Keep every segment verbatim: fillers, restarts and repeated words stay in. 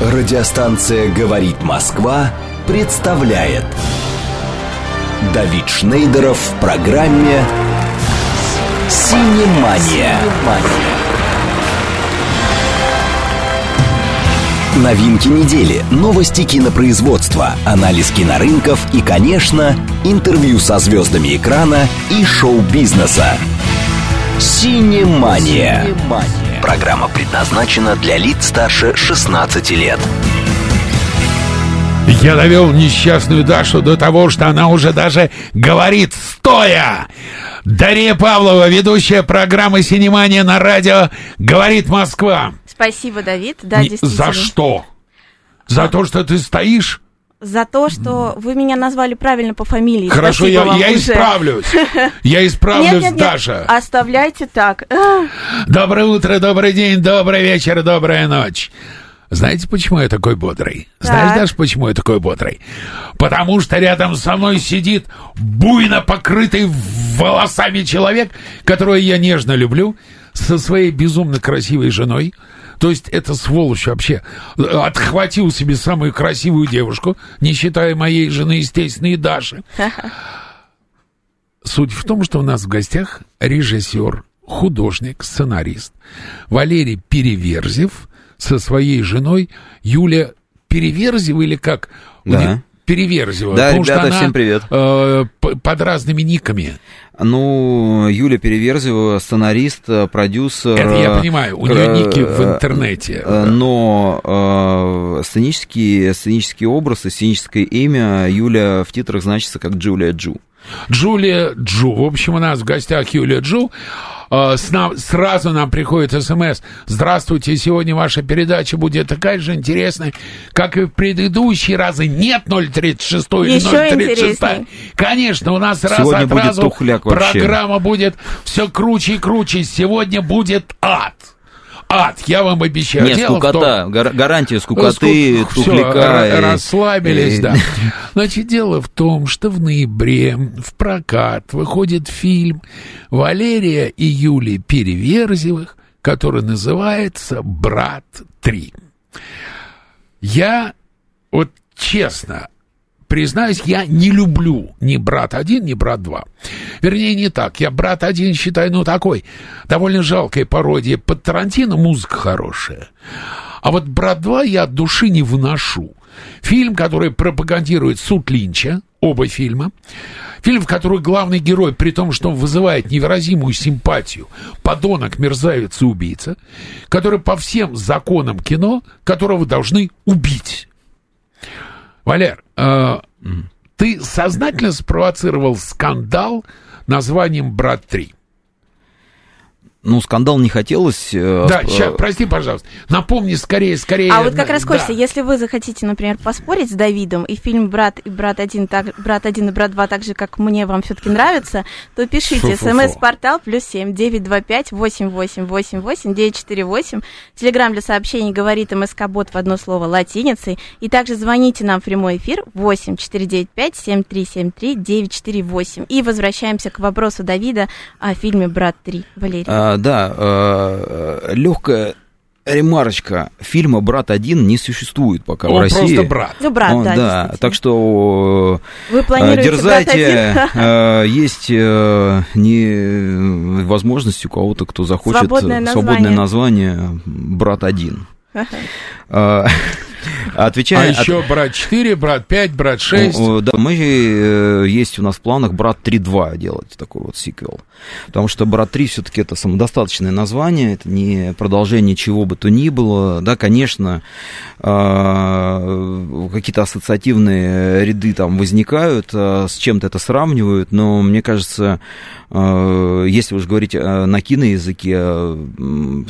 Радиостанция «Говорит Москва» представляет Давид Шнейдеров в программе «Синемания». Новинки недели, новости кинопроизводства, анализ кинорынков и, конечно, интервью со звездами экрана и шоу-бизнеса. «Синемания». Программа предназначена для лиц старше шестнадцати лет. Я довел несчастную Дашу до того, что она уже даже говорит стоя. Дарья Павлова, ведущая программы «Синемания» на радио «Говорит Москва». Спасибо, Давид. Да, действительно. За что? За а... то, что ты стоишь? За то, что вы меня назвали правильно по фамилии. Хорошо, я, я исправлюсь. Я исправлюсь, нет, нет, Даша. Нет. Оставляйте так. Доброе утро, добрый день, добрый вечер, добрая ночь. Знаете, почему я такой бодрый? Так. Знаешь, Даша, почему я такой бодрый? Потому что рядом со мной сидит буйно покрытый волосами человек, которого я нежно люблю, со своей безумно красивой женой. То есть эта сволочь вообще отхватил себе самую красивую девушку, не считая моей жены, естественно, и Даши. Суть в том, что у нас в гостях режиссер, художник, сценарист Валерий Переверзев со своей женой Юлия Переверзева, или как? Да. Переверзева. Да, потому, ребята, что она, всем привет. Э, под разными никами. Ну, Юлия Переверзева, сценарист, продюсер. Это я понимаю, у нее ники в интернете. Но э, сценические, сценические образы, сценическое имя Юля в титрах значится как Джулия Джу. Джулия Джу. В общем, у нас в гостях Юлия Джу. С нам, сразу нам приходит смс: «Здравствуйте, сегодня ваша передача будет такая же интересная, как и в предыдущие разы». Нет, ноль тридцать шесть или ноль тридцать шесть. Конечно, у нас раз от разу программа будет все круче и круче. Сегодня будет ад. Ад, я вам обещаю. Нет, дело скукота, в том... гарантия скукоты, Скук... тухляка. Все, и... расслабились, и... да. Значит, дело в том, что в ноябре в прокат выходит фильм Валерия и Юлии Переверзевых, который называется «Брат три». Я, вот честно признаюсь, я не люблю ни «Брат один», ни «Брат два». Вернее, не так. Я «Брат один» считаю, ну, такой довольно жалкой пародией под Тарантино, музыка хорошая. А вот «Брат два» я от души не выношу. Фильм, который пропагандирует суд Линча, оба фильма. Фильм, в котором главный герой, при том, что он вызывает невыразимую симпатию, подонок, мерзавец и убийца, который по всем законам кино, которого должны убить. Валер, э, ты сознательно спровоцировал скандал названием «Брат три». Ну, скандал не хотелось. Да, э... сейчас, прости, пожалуйста. Напомни скорее, скорее. А вот как раз хочется, да. Если вы захотите, например, поспорить с Давидом, и фильм «Брат» и «Брат один», так, «Брат один» и «Брат два» так же, как мне, вам все-таки нравится, то пишите смс-портал плюс семь девятьсот двадцать пять восемьдесят восемь восемьдесят восемь девятьсот сорок восемь, телеграмм для сообщений «Говорит МСК-бот» в одно слово латиницей, и также звоните нам в прямой эфир восемь четыре девять пять семь три семь три девять четыре восемь. И возвращаемся к вопросу Давида о фильме «Брат три». Валерий. А, Да, легкая ремарочка. Фильма «Брат один» не существует пока он в России. Он просто брат. Ну, брат, он, да, да. Так что вы планируете дерзайте. Брат один? Есть не возможность у кого-то, кто захочет свободное название, свободное название «Брат один». Отвечая, а еще от... брат четыре, брат пять, брат шесть. О, о, да, мы э, есть у нас в планах брат три два делать, такой вот сиквел. Потому что брат три все-таки это самодостаточное название, это не продолжение чего бы то ни было. Да, конечно, э, какие-то ассоциативные ряды там возникают, э, с чем-то это сравнивают, но мне кажется, э, если уж говорить э, на киноязыке, э,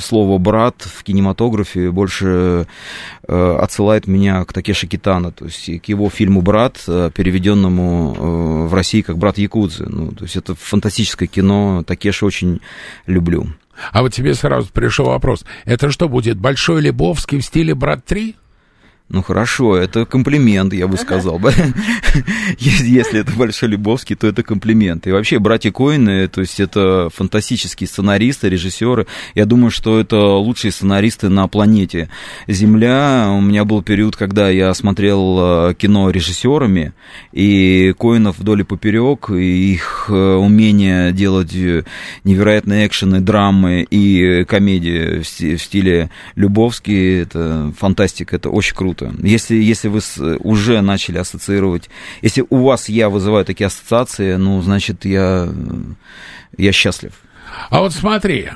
слово брат в кинематографе больше э, отсылается меня к Такеши Китано, то есть к его фильму «Брат», переведенному в России как «Брат Якудзы». Ну, то есть это фантастическое кино, Такеши очень люблю. А вот тебе сразу пришел вопрос, это что будет, Большой Лебовский в стиле «Брат три»? Ну хорошо, это комплимент, я бы сказал. Если это Большой Лебовский, то это комплимент. И вообще, братья Коины, то есть это фантастические сценаристы, режиссеры. Я думаю, что это лучшие сценаристы на планете Земля. У меня был период, когда я смотрел кино режиссерами, и Коинов вдоль и поперек, и их умение делать невероятные экшены, драмы и комедии в стиле Лебовский, это фантастика, это очень круто. Если, если вы уже начали ассоциировать, если у вас я вызываю такие ассоциации, ну, значит, я, я счастлив. А вот смотри,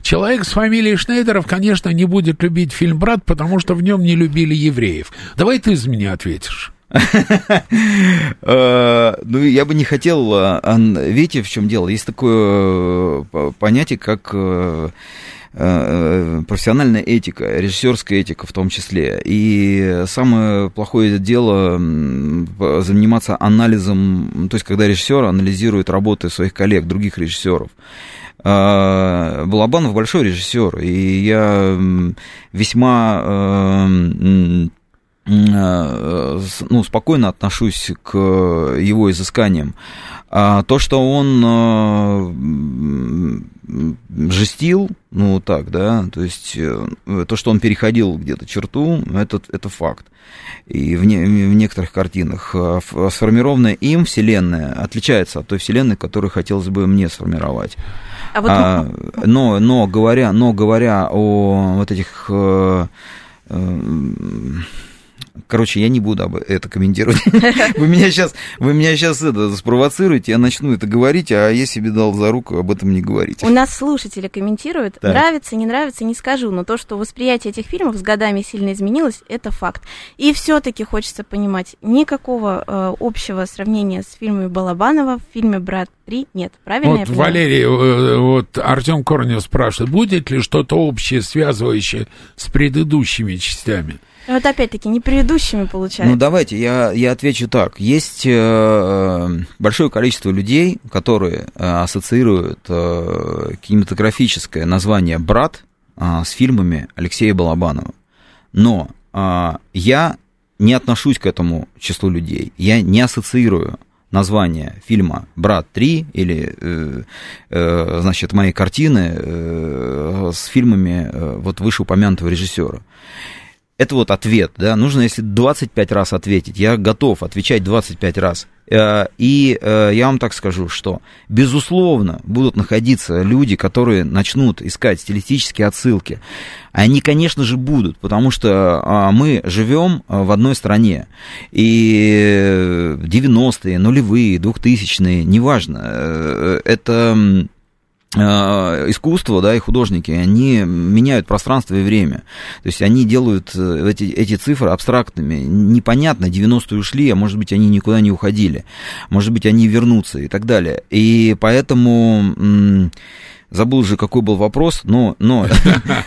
человек с фамилией Шнейдеров, конечно, не будет любить фильм «Брат», потому что в нем не любили евреев. Давай ты за меня ответишь. Ну, я бы не хотел, видите, в чем дело? Есть такое понятие, как профессиональная этика, режиссерская этика в том числе. И самое плохое дело заниматься анализом, то есть когда режиссер анализирует работы своих коллег, других режиссеров. Балабанов большой режиссер, и я весьма ну, спокойно отношусь к его изысканиям. А то, что он жестил, ну так, да, то есть то, что он переходил где-то черту, это, это факт. И в, не, в некоторых картинах сформированная им вселенная отличается от той вселенной, которую хотелось бы мне сформировать. А вот... а, но, но, говоря, но говоря о вот этих... Короче, я не буду об это комментировать. Вы меня сейчас, вы меня сейчас это спровоцируете, я начну это говорить, а я себе дал за руку об этом не говорить. У нас слушатели комментируют. Да. Нравится, не нравится, не скажу. Но то, что восприятие этих фильмов с годами сильно изменилось, это факт. И все-таки хочется понимать, никакого э, общего сравнения с фильмами Балабанова в фильме «Брат три» нет. Правильно вот я понимаю? Валерий, э, вот Артем Корнев спрашивает, будет ли что-то общее, связывающее с предыдущими частями? Вот опять-таки, не предыдущими получается. Ну, давайте, я, я отвечу так. Есть э, большое количество людей, которые э, ассоциируют э, кинематографическое название «Брат» э, с фильмами Алексея Балабанова. Но э, я не отношусь к этому числу людей. Я не ассоциирую название фильма «Брат три» или, э, э, значит, «Мои картины» э, с фильмами э, вот вышеупомянутого режиссера. Это вот ответ, да, нужно, если двадцать пять раз ответить, я готов отвечать двадцать пять раз, и я вам так скажу, что, безусловно, будут находиться люди, которые начнут искать стилистические отсылки, они, конечно же, будут, потому что мы живем в одной стране, и девяностые, нулевые, двухтысячные, неважно, это... искусство, да, и художники, они меняют пространство и время. То есть они делают эти, эти цифры абстрактными. Непонятно, девяностые ушли, а может быть, они никуда не уходили. Может быть, они вернутся и так далее. И поэтому... М- Забыл же, какой был вопрос, но... но,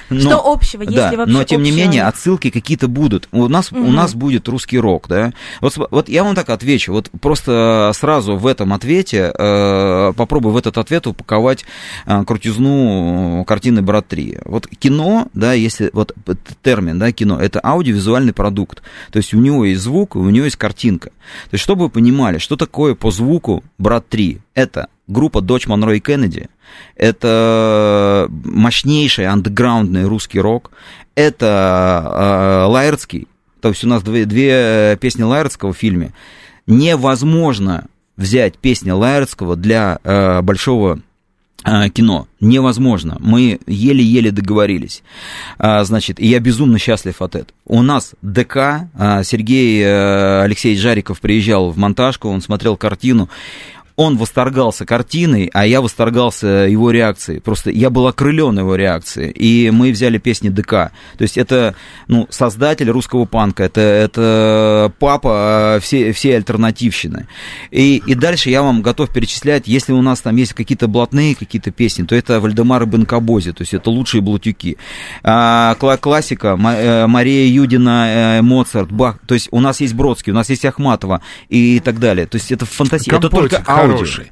но что общего, если да, вообще общего? Но, тем не менее, отсылки какие-то будут. У нас, угу. у нас будет русский рок, да? Вот, вот я вам так отвечу. Вот просто сразу в этом ответе, э, попробую в этот ответ упаковать э, крутизну картины «Брат три». Вот кино, да, если... Вот термин, да, кино, это аудиовизуальный продукт. То есть у него есть звук, у него есть картинка. То есть чтобы вы понимали, что такое по звуку «Брат три»? Это... Группа «Дочь Монро и Кеннеди» — это мощнейший андеграундный русский рок, это э, Лаэртский, то есть у нас две, две песни Лаэртского в фильме. Невозможно взять песни Лаэртского для э, большого э, кино, невозможно. Мы еле-еле договорились, э, значит, и я безумно счастлив от этого. У нас ДК, э, Сергей э, Алексеевич Жариков приезжал в монтажку, он смотрел картину, он восторгался картиной, а я восторгался его реакцией. Просто я был окрылен его реакцией. И мы взяли песни ДК. То есть это ну, создатель русского панка, это, это папа всей, всей альтернативщины. И, и дальше я вам готов перечислять, если у нас там есть какие-то блатные какие-то песни, то это Вальдемар и Бенкобозе, то есть это лучшие блатюки. А, классика, Мария Юдина, Моцарт, Бах. То есть у нас есть Бродский, у нас есть Ахматова и так далее. То есть это фантастика. Это только хороший.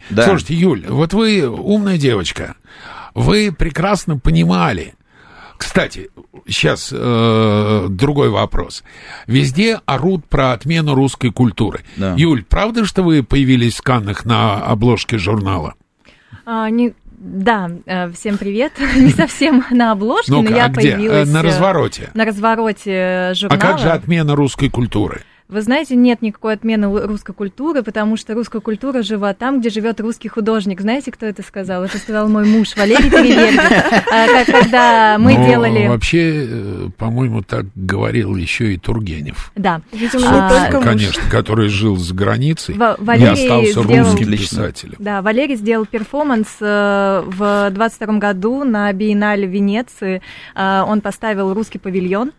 Да. Слушайте, Юль, вот вы умная девочка, вы прекрасно понимали, Кстати, сейчас э, другой вопрос. Везде орут про отмену русской культуры. Да. Юль, правда, что вы появились в Каннах на обложке журнала? А, не... Да, всем привет. Не совсем на обложке, но я появилась... На развороте? На развороте журнала. А как же отмена русской культуры? Вы знаете, нет никакой отмены русской культуры, потому что русская культура жива там, где живет русский художник. Знаете, кто это сказал? Это сказал мой муж, Валерий Переверзев. Когда мы делали... Вообще, по-моему, так говорил еще и Тургенев. Да. Конечно, который жил за границей и остался русским писателем. Да, Валерий сделал перформанс в двадцать втором году на биеннале Венеции. Он поставил русский павильон.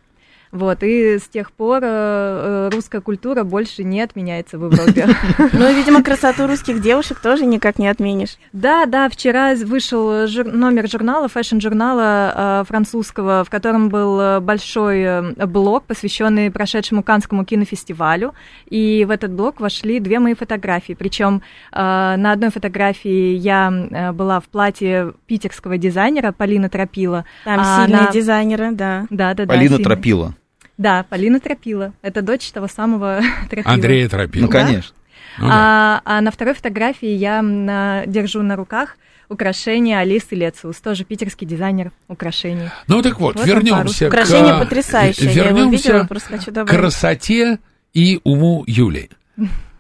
Вот, и с тех пор э, русская культура больше не отменяется в Европе. Ну, видимо, красоту русских девушек тоже никак не отменишь. Да, да, вчера вышел жур- номер журнала, фэшн-журнала э, французского, в котором был большой блок, посвященный прошедшему Каннскому кинофестивалю. И в этот блок вошли две мои фотографии. Причем э, на одной фотографии я была в платье питерского дизайнера Полины Тропилло. Там а сильные она... дизайнеры, да. да, да Полина да, Тропилло. Да, Полина Тропилло. Это дочь того самого Тропилло. Андрея Тропилло. Ну, да? Конечно. Ну, а, да. а на второй фотографии я на, держу на руках украшение Алисы Лецеус, тоже питерский дизайнер украшений. Ну, так вот, вот вернемся к... Украшение потрясающее. Вернемся я его видела, к красоте и уму Юли.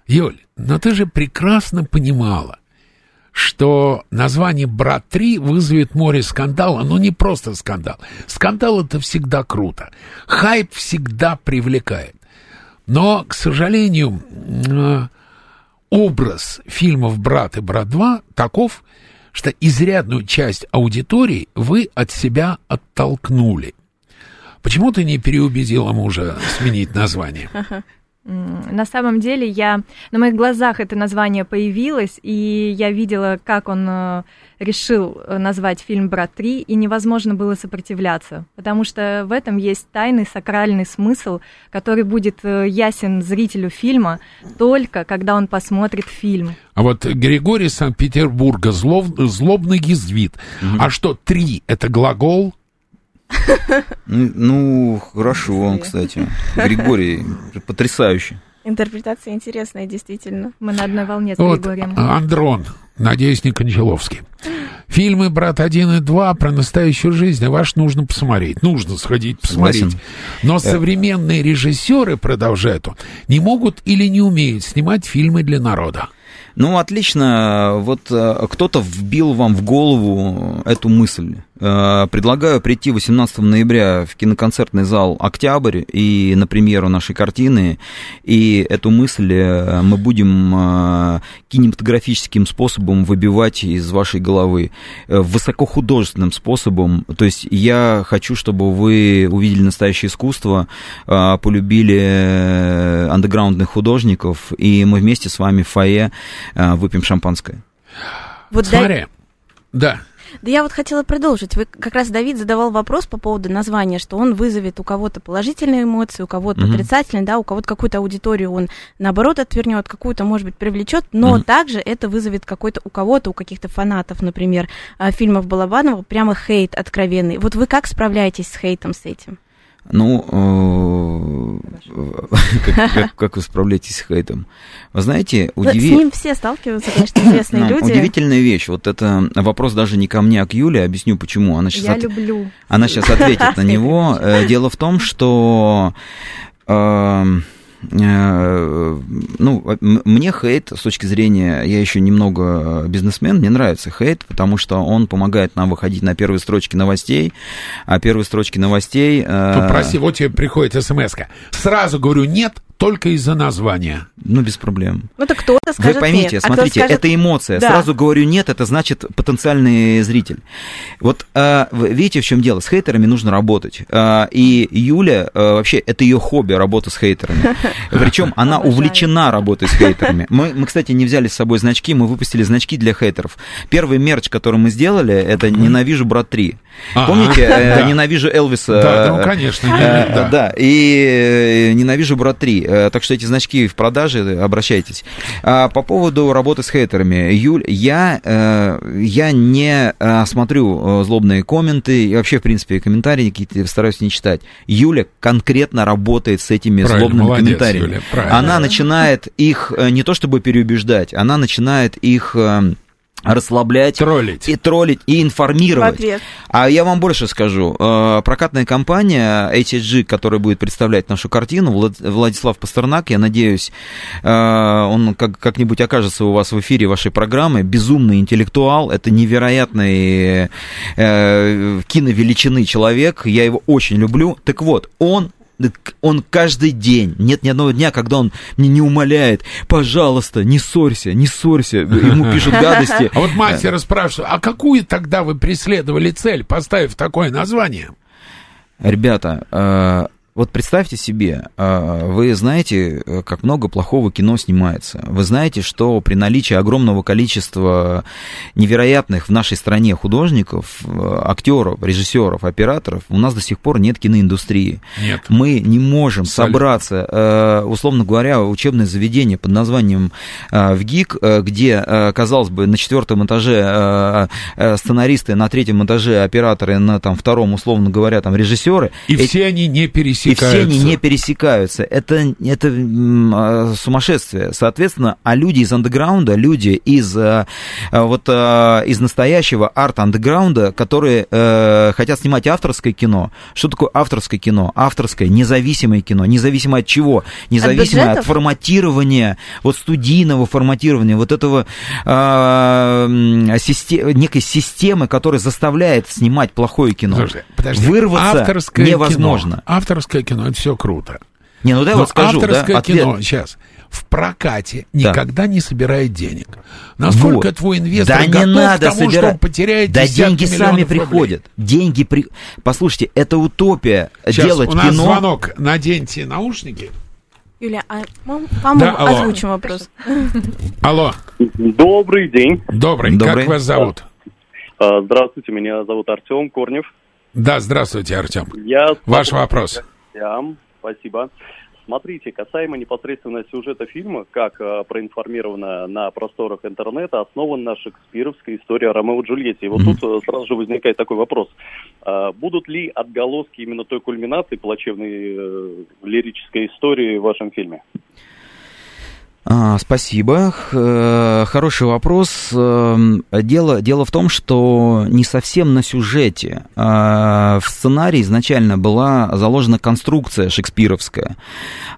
Юль, но ты же прекрасно понимала, что название «Брат три» вызовет море скандала, но не просто скандал. Скандал — это всегда круто. Хайп всегда привлекает. Но, к сожалению, образ фильмов «Брат» и «Брат два» таков, что изрядную часть аудитории вы от себя оттолкнули. Почему ты не переубедила мужа сменить название? На самом деле я на моих глазах это название появилось, и я видела, как он решил назвать фильм «Брат три», и невозможно было сопротивляться, потому что в этом есть тайный сакральный смысл, который будет ясен зрителю фильма только когда он посмотрит фильм. А вот Григорий из Санкт-Петербурга злоб, злобный язвит. Mm-hmm. А что «три» — это глагол? Ну, хорошо, кстати. Григорий, потрясающе. Интерпретация интересная, действительно. Мы на одной волне с вот Григорием. Андрон, надеюсь, не Кончаловский. Фильмы «Брат один» и «два» про настоящую жизнь, а ваш нужно посмотреть. Нужно сходить посмотреть. Согласен. Но современные режиссеры, продолжают, не могут или не умеют снимать фильмы для народа. Ну, отлично. Вот кто-то вбил вам в голову эту мысль. Предлагаю прийти восемнадцатого ноября в киноконцертный зал «Октябрь» и на премьеру нашей картины. И эту мысль мы будем кинематографическим способом выбивать из вашей головы. Высокохудожественным способом. То есть я хочу, чтобы вы увидели настоящее искусство, полюбили андеграундных художников, и мы вместе с вами в фойе выпьем шампанское. Вот Смотри, да. да. Да я вот хотела продолжить. Вы как раз, Давид, задавал вопрос по поводу названия, что он вызовет у кого-то положительные эмоции, у кого-то mm-hmm. отрицательные, да, у кого-то какую-то аудиторию он, наоборот, отвернет, какую-то, может быть, привлечет, но mm-hmm. также это вызовет какой-то у кого-то, у каких-то фанатов, например, фильмов Балабанова, прямо хейт откровенный. Вот вы как справляетесь с хейтом, с этим? Ну, как, как, как вы справляетесь с хейтом? Вы знаете, удивительно... С ним все сталкиваются, конечно, известные люди. Удивительная вещь. Вот это вопрос даже не ко мне, а к Юле. Объясню, почему. Она сейчас Я от... люблю. Она сейчас ответит на него. Дело в том, что... Ну, мне хейт с точки зрения, я еще немного бизнесмен, мне нравится хейт, потому что он помогает нам выходить на первые строчки новостей, а первые строчки новостей... Э... Прости, вот тебе приходит смс-ка. Сразу говорю, нет, только из-за названия. Ну, без проблем. Ну, так кто-то скажет Вы поймите, нет, смотрите, а скажет... это эмоция. Да. Сразу говорю нет, это значит потенциальный зритель. Вот э, видите, в чем дело? С хейтерами нужно работать. Э, и Юля, э, вообще, это ее хобби, работа с хейтерами. Причем она увлечена работой с хейтерами. Мы, мы, кстати, не взяли с собой значки, мы выпустили значки для хейтеров. Первый мерч, который мы сделали, это «Ненавижу Брат три». А-а-а. Помните? Да. «Ненавижу Элвиса». Да, ну, конечно. Э, да. да, и «Ненавижу Брат три». Так что эти значки в продаже, обращайтесь. По поводу работы с хейтерами. Юль, я, я не смотрю злобные комменты, и вообще, в принципе, комментарии какие-то стараюсь не читать. Юля конкретно работает с этими правильно, злобными молодец, комментариями. Юля, правильно. Она начинает их не то чтобы переубеждать, она начинает их... расслаблять, троллить. и троллить, и информировать. А я вам больше скажу. Прокатная компания эйч эс джи, которая будет представлять нашу картину, Влад... Владислав Пастернак, я надеюсь, он как- как-нибудь окажется у вас в эфире вашей программы, безумный интеллектуал, это невероятный киновеличины человек, я его очень люблю. Так вот, он... Он каждый день, нет ни одного дня, когда он мне не умоляет, пожалуйста, не ссорься, не ссорься, ему пишут гадости. А вот мастера спрашивают, а какую тогда вы преследовали цель, поставив такое название? Ребята, вот представьте себе, вы знаете, как много плохого кино снимается. Вы знаете, что при наличии огромного количества невероятных в нашей стране художников, актеров, режиссеров, операторов, у нас до сих пор нет киноиндустрии. Нет. Мы не можем абсолютно собраться, условно говоря, учебное заведение под названием ВГИК, где, казалось бы, на четвертом этаже сценаристы, на третьем этаже операторы, на там, втором, условно говоря, там, режиссеры. И Эти... все они не пересекаются. И все они не пересекаются. Это, это м, сумасшествие. Соответственно, а люди из андеграунда, люди из, а, вот, а, из настоящего арт-андеграунда, которые а, хотят снимать авторское кино. Что такое авторское кино? Авторское, независимое кино. Независимо от чего? Независимо от, от форматирования, вот студийного форматирования, вот этого а, систем, некой системы, которая заставляет снимать плохое кино. Подожди, подожди. Вырваться авторское невозможно. Кино. Авторское кино, это все круто. Не, ну да, я вот скажу, авторское да, кино ответ... сейчас в прокате да. никогда не собирает денег. Насколько вот. твой инвестор да готов не надо к тому, собира... что он потеряет да десятки миллионов рублей? Да деньги сами приходят. Деньги при... Послушайте, это утопия сейчас делать кино. Сейчас у нас кино... звонок. Наденьте наушники. Юля, а мы, по-моему, да, озвучим вопрос. Алло. Добрый день. Добрый. Добрый. Как вас зовут? Здравствуйте, меня зовут Артем Корнев. Да, здравствуйте, Артем. Я... Ваш вопрос. Спасибо. Смотрите, касаемо непосредственно сюжета фильма, как э, проинформировано на просторах интернета, основан на шекспировской истории о Ромео и Джульетте. И вот mm-hmm. тут э, сразу же возникает такой вопрос. Э, будут ли отголоски именно той кульминации плачевной э, лирической истории в вашем фильме? Спасибо. Хороший вопрос. Дело, дело в том, что не совсем на сюжете. В сценарии изначально была заложена конструкция шекспировская.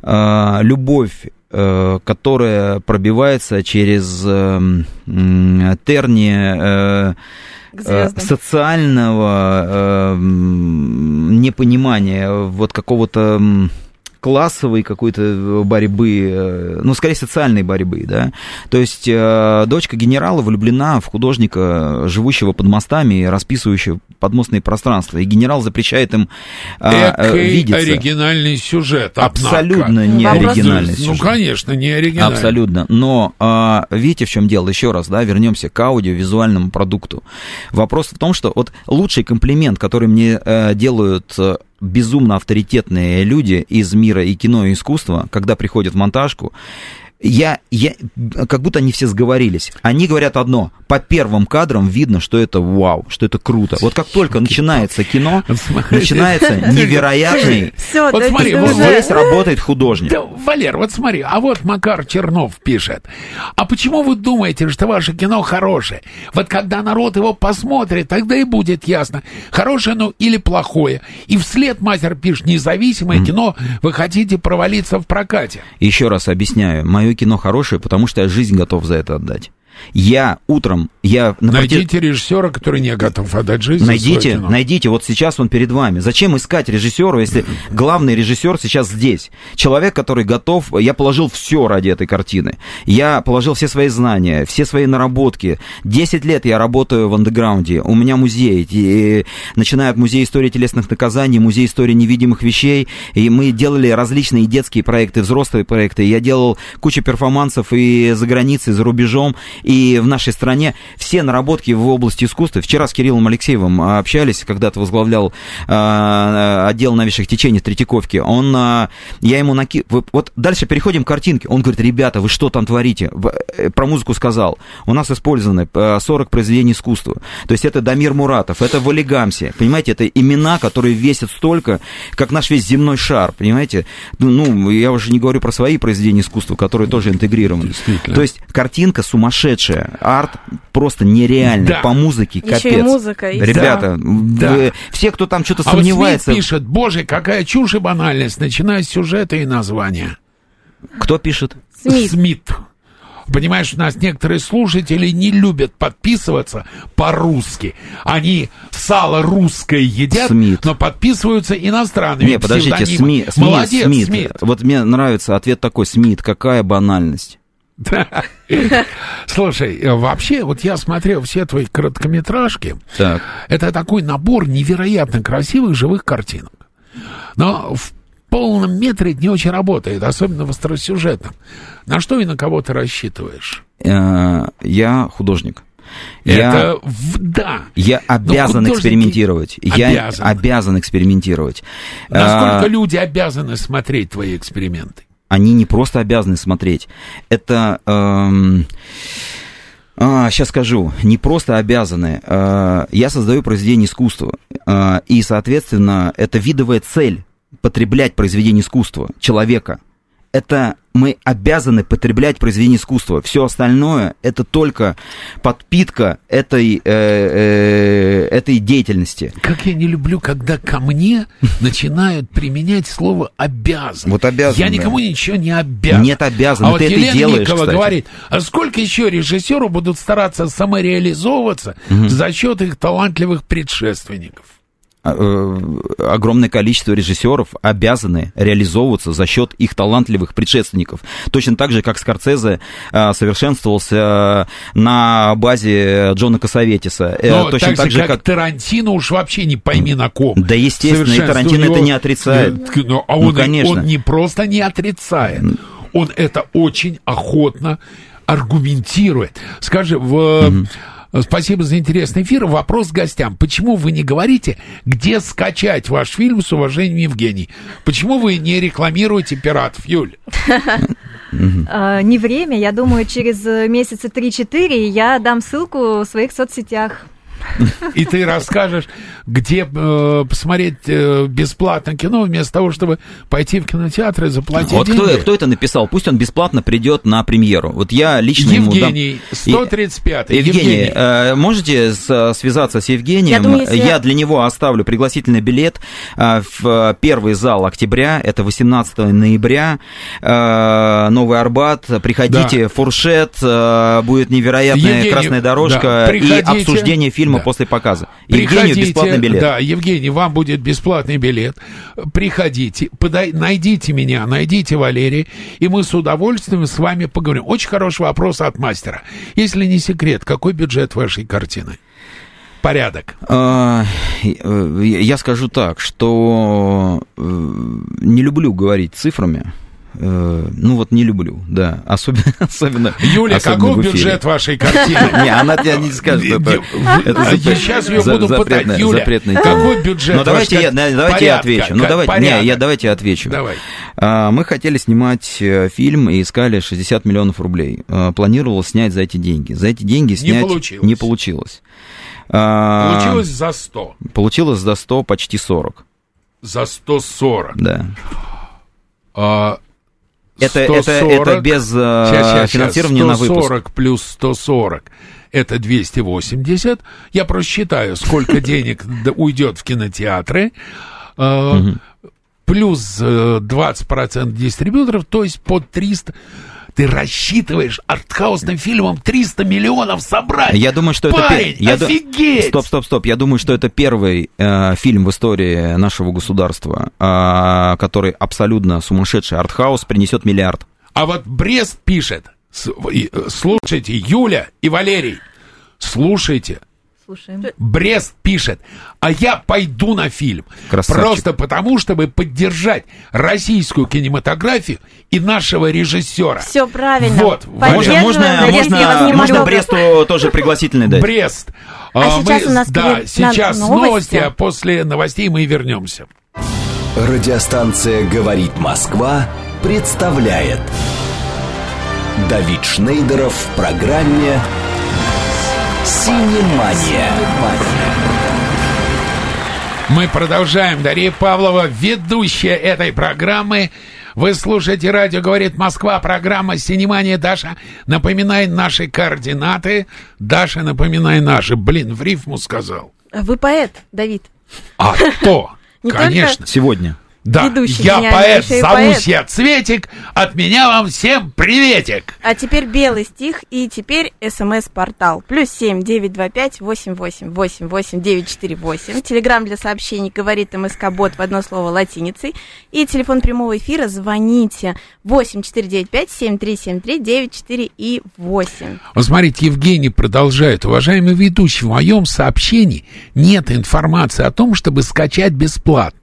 Любовь, которая пробивается через тернии социального непонимания, вот какого-то... классовой какой-то борьбы, ну, скорее, социальной борьбы, да. То есть э, дочка генерала влюблена в художника, живущего под мостами и расписывающего подмостные пространства, и генерал запрещает им э, э, видеться. Оригинальный сюжет, однако. Абсолютно не оригинальный сюжет. Ну, конечно, не оригинальный. Абсолютно. Но э, видите, в чем дело? Еще раз, да, вернемся к аудиовизуальному продукту. Вопрос в том, что вот лучший комплимент, который мне э, делают... безумно авторитетные люди из мира и кино, и искусства, когда приходят в монтажку, я, я, как будто они все сговорились. Они говорят одно, по первым кадрам видно, что это вау, что это круто. Вот как только начинается кино, начинается невероятный... Вот смотри, здесь работает художник. Валер, вот смотри, а вот Макар Чернов пишет. А почему вы думаете, что ваше кино хорошее? Вот когда народ его посмотрит, тогда и будет ясно, хорошее оно или плохое. И вслед мастер пишет, независимое кино, вы хотите провалиться в прокате. Еще раз объясняю, мое кино хорошее, потому что я жизнь готов за это отдать. Я утром... Я найдите протяж... режиссера, который не готов отдать жизнь. Найдите, найдите, вот сейчас он перед вами. Зачем искать режиссера, если главный режиссер сейчас здесь? Человек, который готов... Я положил все ради этой картины. Я положил все свои знания, все свои наработки. Десять лет я работаю в андеграунде. У меня музей. И, начиная от музея истории телесных наказаний, музей истории невидимых вещей. И мы делали различные детские проекты, взрослые проекты. Я делал кучу перформансов и за границей, и за рубежом. И в нашей стране все наработки в области искусства. Вчера с Кириллом Алексеевым общались, когда-то возглавлял э, отдел новейших течений Третьяковки. Он, э, я ему наки... Вот дальше переходим к картинке. Он говорит: ребята, вы что там творите? Про музыку сказал. У нас использованы сорок произведений искусства. То есть это Дамир Муратов, это Валигамсе. Понимаете, это имена, которые весят столько, как наш весь земной шар. Понимаете? Ну, я уже не говорю про свои произведения искусства, которые тоже интегрированы. То есть картинка сумасшедшая. Арт просто нереальный. Да. По музыке капец. Еще и музыка. И ребята, да. Да. все, кто там что-то а сомневается... А вот Смит пишет: боже, какая чушь и банальность, начиная с сюжета и названия. Кто пишет? Смит. Смит. Понимаешь, у нас некоторые слушатели не любят подписываться по-русски. Они сало русское едят, Смит. Но подписываются иностранными. Не, подождите, СМИ, СМИ, молодец, Смит. Смит. Вот мне нравится ответ такой: Смит, какая банальность. Да. Слушай, вообще, вот я смотрел все твои короткометражки. Так. Это такой набор невероятно красивых живых картинок. Но в полном метре это не очень работает, особенно в остросюжетном. На что и на кого ты рассчитываешь? Я художник. Это, я, да. Я обязан экспериментировать. Обязаны. Я обязан экспериментировать. Насколько а... люди обязаны смотреть твои эксперименты? Они не просто обязаны смотреть. Это... Эм... А, сейчас скажу, не просто обязаны. Э, я создаю произведение искусства. Э, и, соответственно, это видовая цель — потреблять произведение искусства человека. Это мы обязаны потреблять произведение искусства. Все остальное — это только подпитка этой, э, э, этой деятельности. Как я не люблю, когда ко мне начинают применять слово «обязан». Вот обязан. Я никому да. ничего не обязан. Нет, обязан. А вот ты Елена это делаешь, Никова кстати. говорит: а сколько еще режиссеров будут стараться самореализовываться угу. за счет их талантливых предшественников? Огромное количество режиссеров обязаны реализовываться за счет их талантливых предшественников. Точно так же, как Скорсезе совершенствовался на базе Джона Кассаветиса. Но точно так, так же, как, как Тарантино, уж вообще не пойми на ком. Да, естественно, и Тарантино его... это не отрицает. Но, а он, ну, конечно. Он не просто не отрицает, он это очень охотно аргументирует. Скажи, в... Mm-hmm. Спасибо за интересный эфир. Вопрос к гостям. Почему вы не говорите, где скачать ваш фильм, с уважением, Евгений? Почему вы не рекламируете «Пиратов», Юль? Не время. Я думаю, через месяца три-четыре я дам ссылку в своих соцсетях. И ты расскажешь, где э, посмотреть э, бесплатно кино, вместо того, чтобы пойти в кинотеатр и заплатить вот деньги. Кто, кто это написал? Пусть он бесплатно придет на премьеру. Вот я лично Евгений, ему дам... сто тридцать пятый. Евгений, Евгений. Э, можете с, связаться с Евгением? Я, думаю, если... я для него оставлю пригласительный билет э, в первый зал октября, это восемнадцатого ноября, э, Новый Арбат. Приходите, да. фуршет, э, будет невероятная Евгений, красная дорожка да. и обсуждение фильма. Да. После показа. Евгению бесплатный билет. Да, Евгений, вам будет бесплатный билет. Приходите, подай, найдите меня, найдите Валерия, и мы с удовольствием с вами поговорим. Очень хороший вопрос от мастера. Если не секрет, какой бюджет вашей картины? Порядок. Я скажу так, что не люблю говорить цифрами. Ну вот не люблю, да. Особенно, особенно Юля, особенно каков бюджет вашей картины? Не, она тебе не скажет. Я сейчас ее буду пытать. Юля, какой бюджет вашей картины? Ну давайте я отвечу. Ну давайте я отвечу. Мы хотели снимать фильм и искали шестьдесят миллионов рублей. Планировалось снять за эти деньги. За эти деньги снять не получилось. Получилось за сто. Получилось за сто, почти сорок. За сто сорок. Да. Это, это, это без сейчас, сейчас, финансирования на выпуск. сто сорок плюс сто сорок – это двести восемьдесят. Я просто считаю, сколько денег уйдет в кинотеатры, плюс двадцать процентов дистрибьюторов, то есть под триста. Ты рассчитываешь артхаусным фильмом триста миллионов собрать? Я думаю, что Парень, это... Парень, ду... офигеть! Стоп, стоп, стоп. Я думаю, что это первый э, фильм в истории нашего государства, э, который абсолютно сумасшедший артхаус принесет миллиард. А вот Брест пишет. Слушайте, Юля и Валерий, слушайте слушаем. Брест пишет: а я пойду на фильм. Красавчик. Просто потому, чтобы поддержать российскую кинематографию и нашего режиссера. Все правильно. Вот. Можно, можно, можно, можно Бресту тоже пригласительный дать. Брест. А мы, сейчас у нас да, сейчас новости. новости, а после новостей мы вернемся. Радиостанция «Говорит Москва» представляет Давид Шнейдеров в программе «Синемания». Мы продолжаем. Дарья Павлова, ведущая этой программы. Вы слушаете радио «Говорит Москва», программа «Синемания». Даша, напоминай наши координаты. Даша, напоминай наши. Блин, в рифму сказал. Вы поэт, Давид. А то, конечно, сегодня. Да, ведущий, я поэт, зовусь я Цветик, от меня вам всем приветик. А теперь белый стих, и теперь СМС-портал. Плюс семь, девять, два, пять, восемь, восемь, восемь, восемь, девять, четыре, восемь. Телеграмм для сообщений «Говорит МСК-бот» в одно слово латиницей. И телефон прямого эфира, звоните восемь, четыре, девять, пять, семь, три, семь, три, девять, четыре и восемь. Вот смотрите, Евгений продолжает. Уважаемый ведущий, в моем сообщении нет информации о том, чтобы скачать бесплатно.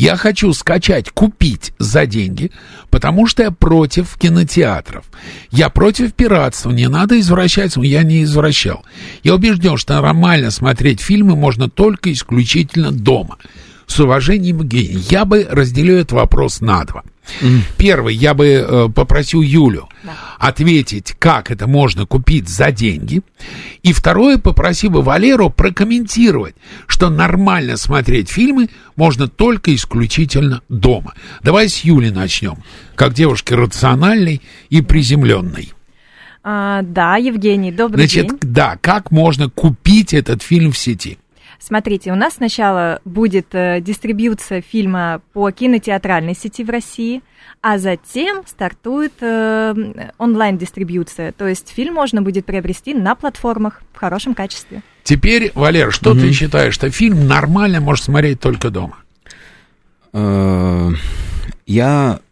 Я хочу скачать, купить за деньги, потому что я против кинотеатров. Я против пиратства, не надо извращаться, я не извращал. Я убежден, что нормально смотреть фильмы можно только исключительно дома. С уважением, Евгений. Я бы разделил этот вопрос на два. Mm. Первый, я бы э, попросил Юлю да. ответить, как это можно купить за деньги. И второе, попросил бы Валеру прокомментировать, что нормально смотреть фильмы можно только исключительно дома. Давай с Юли начнем, как девушки рациональной и приземленной. А, да, Евгений, добрый Значит, день. Значит, да, как можно купить этот фильм в сети? Смотрите, у нас сначала будет э, дистрибьюция фильма по кинотеатральной сети в России, а затем стартует э, онлайн-дистрибьюция. То есть фильм можно будет приобрести на платформах в хорошем качестве. Теперь, Валер, что mm-hmm. ты считаешь, что фильм нормально можешь смотреть только дома? Я,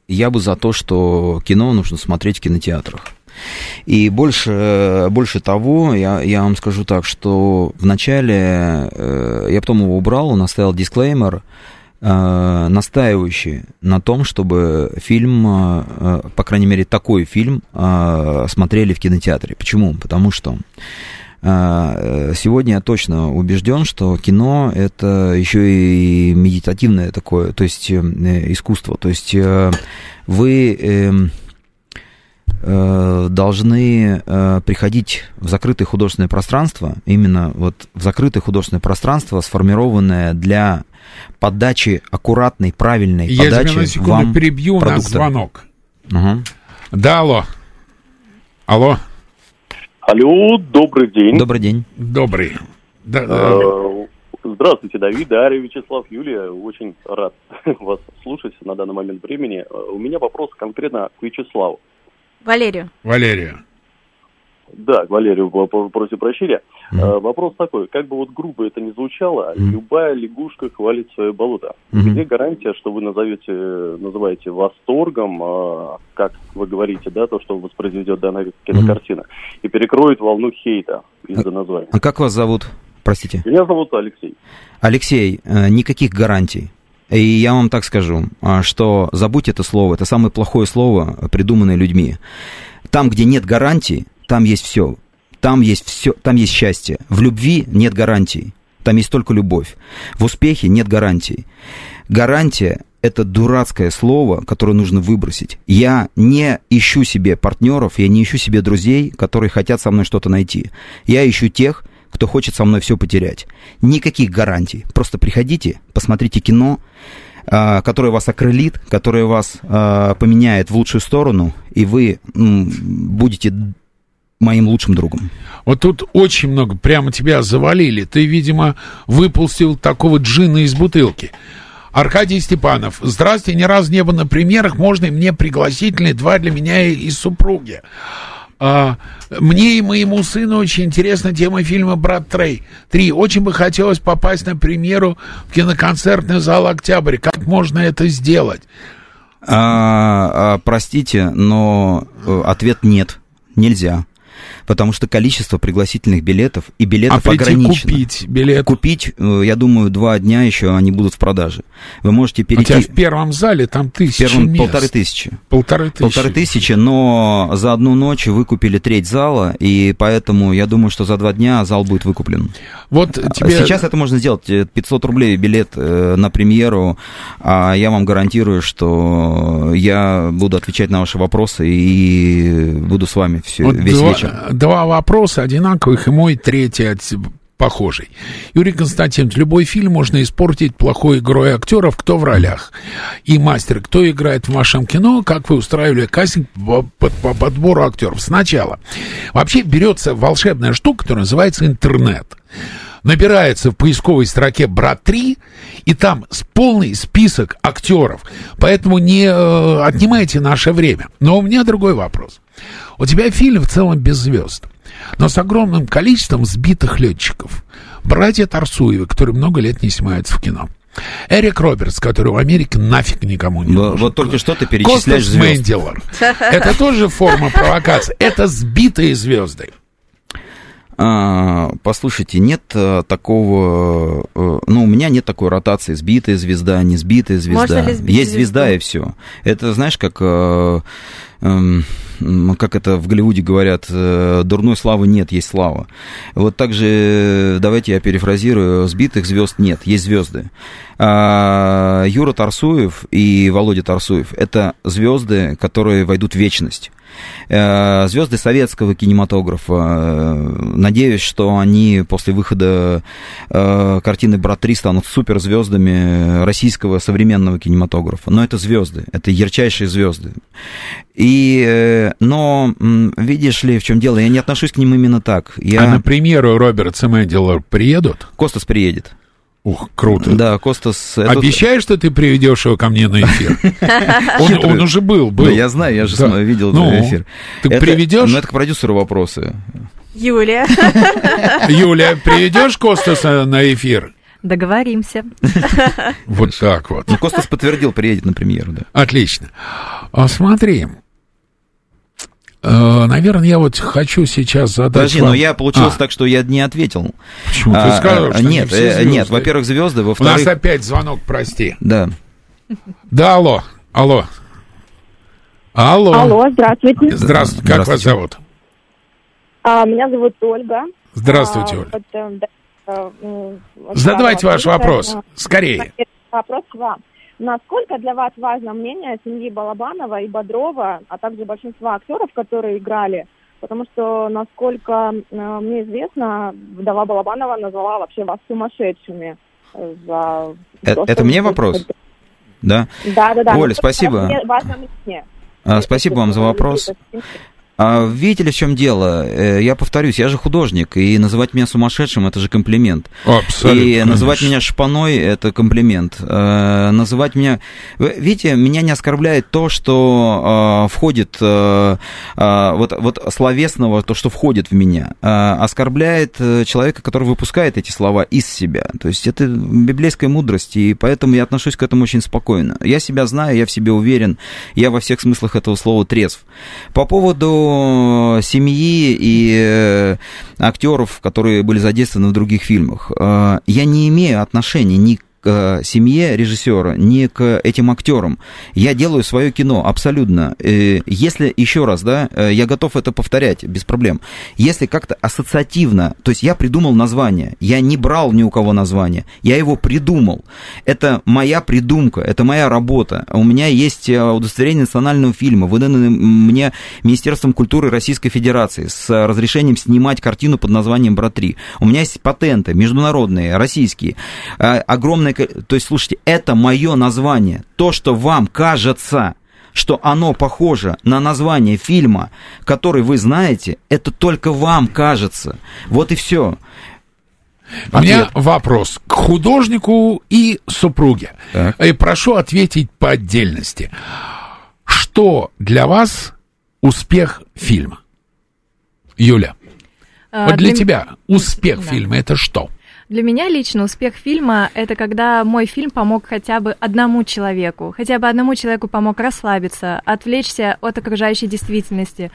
я бы за то, что кино нужно смотреть в кинотеатрах. И больше, больше того, я, я вам скажу так, что вначале, э, я потом его убрал, он оставил дисклеймер, э, настаивающий на том, чтобы фильм, э, по крайней мере такой фильм, э, смотрели в кинотеатре. Почему? Потому что э, сегодня я точно убежден, что кино — это еще и медитативное такое, то есть э, искусство. То есть э, вы... Э, должны приходить в закрытое художественное пространство, именно вот в закрытое художественное пространство, сформированное для подачи аккуратной, правильной Я подачи вам Я тебя на секунду перебью продукта. На звонок. Угу. Да, алло. Алло. Алло, добрый день. Добрый день. Добрый. Здравствуйте, Давид, Дарья, Вячеслав, Юлия. Очень рад вас слушать на данный момент времени. У меня вопрос конкретно к Вячеславу. Валерию. Валерию. Да, Валерию, прошу прощения. Mm. Вопрос такой, как бы вот грубо это ни звучало, mm. любая лягушка хвалит свое болото. Mm-hmm. Где гарантия, что вы назовете, называете восторгом, как вы говорите, да, то, что воспроизведет данная кинокартина, mm. и перекроет волну хейта из-за названия? А как вас зовут, простите? Меня зовут Алексей. Алексей, никаких гарантий. И я вам так скажу, что забудьте это слово, это самое плохое слово, придуманное людьми. Там, где нет гарантий, там есть все. Там есть все, там есть счастье. В любви нет гарантий, там есть только любовь. В успехе нет гарантий. Гарантия – это дурацкое слово, которое нужно выбросить. Я не ищу себе партнеров, я не ищу себе друзей, которые хотят со мной что-то найти. Я ищу тех, кто хочет со мной все потерять. Никаких гарантий. Просто приходите, посмотрите кино, которое вас окрылит, которое вас поменяет в лучшую сторону, и вы будете моим лучшим другом. Вот тут очень много прямо тебя завалили. Ты, видимо, выпустил такого джина из бутылки. Аркадий Степанов. Здравствуйте, ни разу не был на премьерах. Можно и мне пригласительные, два для меня и супруги. Мне и моему сыну очень интересна тема фильма «Брат три». Очень бы хотелось попасть на премьеру в киноконцертный зал «Октябрь». Как можно это сделать? А, простите, но ответ нет, нельзя. потому что количество пригласительных билетов и билетов а ограничено. Купить билет? Купить, я думаю, два дня еще они будут в продаже. Вы можете перейти... У тебя в первом зале там тысячи первом... мест. Полторы тысячи. Полторы тысячи. Полторы тысячи, но за одну ночь выкупили треть зала, и поэтому я думаю, что за два дня зал будет выкуплен. Вот тебе... Сейчас это можно сделать. пятьсот рублей билет на премьеру, а я вам гарантирую, что я буду отвечать на ваши вопросы и буду с вами все, вот весь два, вечер. Два вопроса одинаковых, и мой третий от... похожий. Юрий Константинович, любой фильм можно испортить плохой игрой актеров, кто в ролях. И мастер, кто играет в вашем кино, как вы устраивали кастинг по, по, по подбору актеров. Сначала. Вообще берется волшебная штука, которая называется интернет. Набирается в поисковой строке «Брат три», и там полный список актеров. Поэтому не э, отнимайте наше время. Но у меня другой вопрос. У тебя фильм в целом без звезд, но с огромным количеством сбитых летчиков. Братья Тарсуевы, которые много лет не снимаются в кино. Эрик Робертс, который в Америке нафиг никому не нужен. Вот только что ты перечисляешь Костас звезд. Костас. Это тоже форма провокации. Это сбитые звезды. А, послушайте, нет такого... Ну, у меня нет такой ротации. Сбитая звезда, не сбитая звезда. Есть звезду? Звезда и все. Это, знаешь, как... как это в Голливуде говорят, дурной славы нет, есть слава. Вот так же, давайте я перефразирую, сбитых звезд нет, есть звезды. А Юра Тарсуев и Володя Тарсуев – это звезды, которые войдут в вечность. Звезды советского кинематографа. Надеюсь, что они после выхода картины «Брат три» станут суперзвездами российского современного кинематографа. Но это звезды, это ярчайшие звезды. И, но, видишь ли, в чем дело, я не отношусь к ним именно так. Я... А на премьеру Роберт Самойделов приедут? Костас приедет. Ух, круто. Да, Костас... Обещаешь, что ты приведешь его ко мне на эфир? Он уже был, был. Я знаю, я же видел эфир. Ты приведешь? Ну, это к продюсеру вопросы. Юлия. Юля, приведешь Костаса на эфир? Договоримся. Вот так вот. Ну, Костас подтвердил, приедет на премьеру, да. Отлично. Смотри... Наверное, я вот хочу сейчас задать. Подожди, вам... но я получилось а. так, что я не ответил. Почему? Ты а, сказал, что нет, не нет, во-первых, звезды, во-вторых... У нас опять звонок, прости. Да. Да, алло, алло. Алло. Алло, здравствуйте. Здравствуйте, как здравствуйте. Вас зовут? А, меня зовут Ольга. Здравствуйте, Ольга. А, вот, э, вот, Задавайте да, ваш вопрос, это... скорее. Вопрос к вам. Насколько для вас важно мнение семьи Балабанова и Бодрова, а также большинства актеров, которые играли? Потому что, насколько э, мне известно, вдова Балабанова назвала вообще вас сумасшедшими. За э, то, это мне вопрос? Это... Да? Да, да, да. Оля, спасибо. А, спасибо вам за вопрос. А видите ли, в чем дело? Я повторюсь, я же художник, и называть меня сумасшедшим – это же комплимент. Абсолютно. И называть конечно. Меня шпаной – это комплимент. А, называть меня... Видите, меня не оскорбляет то, что а, входит... А, вот, вот словесного, то, что входит в меня. А, оскорбляет человека, который выпускает эти слова из себя. То есть это библейская мудрость, и поэтому я отношусь к этому очень спокойно. Я себя знаю, я в себе уверен, я во всех смыслах этого слова трезв. По поводу семьи и актеров, которые были задействованы в других фильмах. Я не имею отношения ни к семье режиссера, ни к этим актерам. Я делаю свое кино, абсолютно. Если, еще раз, да, я готов это повторять, без проблем. Если как-то ассоциативно, то есть я придумал название, я не брал ни у кого название, я его придумал. Это моя придумка, это моя работа. У меня есть удостоверение национального фильма, выданное мне Министерством культуры Российской Федерации с разрешением снимать картину под названием «Брат три». У меня есть патенты международные, российские. Огромное. То есть, слушайте, это мое название. То, что вам кажется, что оно похоже на название фильма, который вы знаете, это только вам кажется. Вот и все. У меня вопрос к художнику и супруге. Так. И прошу ответить по отдельности. Что для вас успех фильма? Юля, а, вот для, для тебя успех да. фильма – это что? Для меня лично успех фильма — это когда мой фильм помог хотя бы одному человеку, хотя бы одному человеку помог расслабиться, отвлечься от окружающей действительности,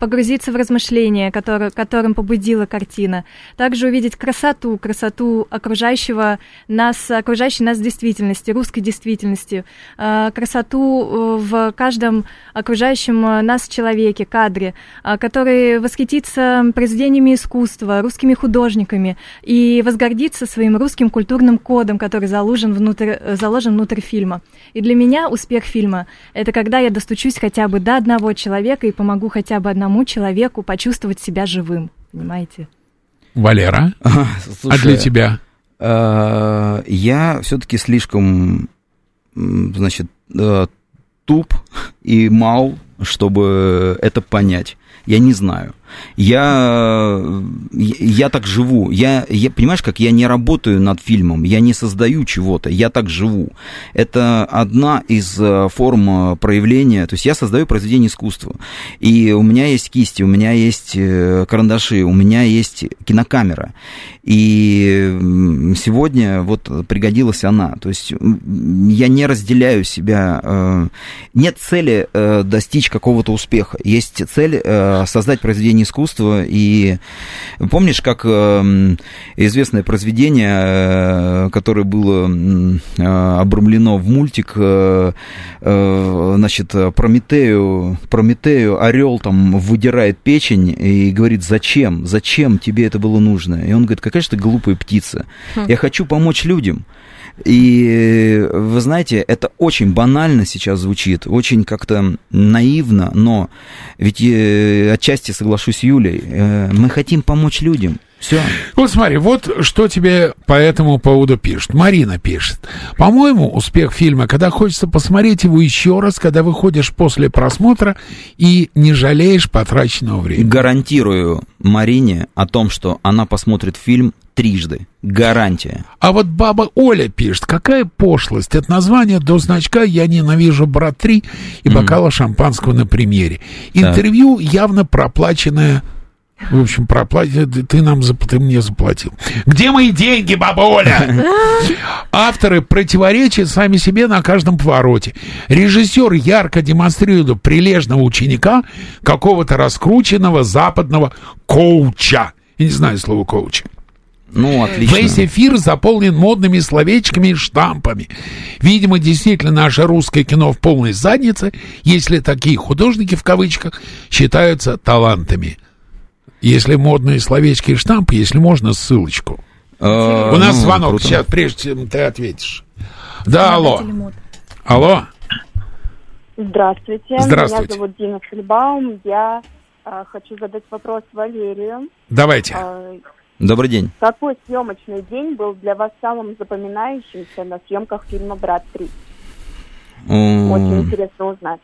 погрузиться в размышления, которые, которым побудила картина, также увидеть красоту, красоту окружающего нас, окружающей нас действительности, русской действительности, красоту в каждом окружающем нас человеке, кадре, который восхитится произведениями искусства, русскими художниками и возгордится своим русским культурным кодом, который заложен внутрь, заложен внутрь фильма. И для меня успех фильма — это когда я достучусь хотя бы до одного человека и помогу хотя бы одному человеку почувствовать себя живым, понимаете? Валера, слушай, а для тебя? Я все-таки слишком, значит, туп и мал, чтобы это понять. Я не знаю. Я, я так живу. Я, я, понимаешь, как я не работаю над фильмом, я не создаю чего-то, я так живу. Это одна из форм проявления. То есть я создаю произведение искусства. И у меня есть кисти, у меня есть карандаши, у меня есть кинокамера. И сегодня вот пригодилась она. То есть я не разделяю себя. Нет цели достичь какого-то успеха. Есть цель создать произведение искусства. И помнишь, как известное произведение, которое было обрамлено в мультик, значит, Прометею, Прометею орел там выдирает печень и говорит: зачем, зачем тебе это было нужно? И он говорит: какая же ты глупая птица, я хочу помочь людям. И вы знаете, это очень банально сейчас звучит, очень как-то наивно, но ведь отчасти соглашусь с Юлей, мы хотим помочь людям. Все. Вот смотри, вот что тебе по этому поводу пишут. Марина пишет: по-моему, успех фильма, когда хочется посмотреть его еще раз, когда выходишь после просмотра и не жалеешь потраченного времени. Гарантирую Марине о том, что она посмотрит фильм трижды. Гарантия. А вот баба Оля пишет: какая пошлость. От названия до значка «Я ненавижу брат три» и бокала mm-hmm. шампанского на премьере. Интервью да. явно проплаченное. В общем, проплати, ты нам зап... ты мне заплатил. Где мои деньги, баба Оля? Авторы противоречат сами себе на каждом повороте. Режиссер ярко демонстрирует прилежного ученика какого-то раскрученного западного коуча. Я не знаю слова коуча. Ну, отлично. Весь эфир заполнен модными словечками и штампами. Видимо, действительно, наше русское кино в полной заднице, если такие художники, в кавычках, считаются талантами. Если модные словечки и штампы, если можно, ссылочку. А, У нас ну, звонок. Круто. Сейчас, прежде чем ты ответишь. Да, алло. Алло. Здравствуйте. Здравствуйте. Меня зовут Дина Фельбаум. Я а, хочу задать вопрос Валерию. Давайте. А, Добрый день. Какой съемочный день был для вас самым запоминающимся на съемках фильма «Брат три»? Mm. Очень интересно узнать.